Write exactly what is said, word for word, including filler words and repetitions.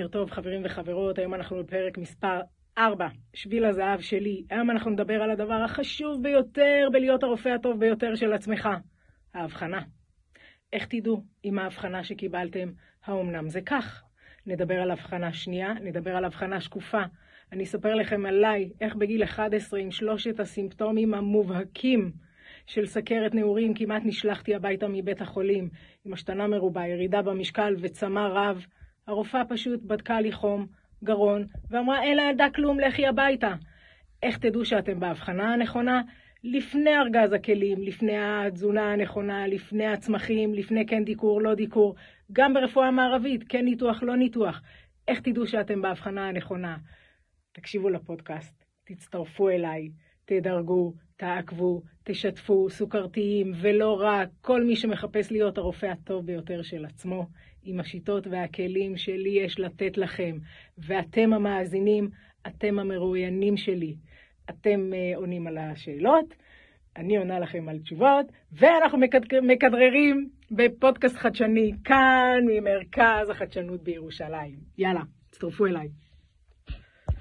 בוקר טוב חברים וחברות, היום אנחנו בפרק מספר ארבע, שביל הזהב שלי. היום אנחנו נדבר על הדבר החשוב ביותר בלהיות הרופא הטוב ביותר של עצמך, ההבחנה. איך תדעו אם ההבחנה שקיבלתם, האומנם זה כך? נדבר על הבחנה שנייה, נדבר על הבחנה שקופה. אני אספר לכם עליי איך בגיל אחד עשר עם שלושת הסימפטומים המובהקים של סכרת נעורים כמעט נשלחתי הביתה מבית החולים, עם השתנה מרובה, ירידה במשקל וצמא רב. הרופאה פשוט בדקה לי חום, גרון, ואמרה, אין לה ידע כלום, לכי הביתה. איך תדעו שאתם בהבחנה הנכונה? לפני ארגז הכלים, לפני התזונה הנכונה, לפני הצמחים, לפני כן דיקור, לא דיקור, גם ברפואה מערבית, כן ניתוח, לא ניתוח. איך תדעו שאתם בהבחנה הנכונה? תקשיבו לפודקאסט, תצטרפו אליי, תדרגו, תעקבו, תשתפו, סוכרתיים ולא רק, כל מי שמחפש להיות הרופא הטוב ביותר של עצמו, עם השיטות והכלים שלי יש לתת לכם, ואתם המאזינים, אתם המרואיינים שלי, אתם uh, עונים על השאלות, אני עונה לכם על תשובות, ואנחנו מכדררים בפודקאסט חדשני כאן ממרכז החדשנות בירושלים. יאללה, תצטרפו אליי.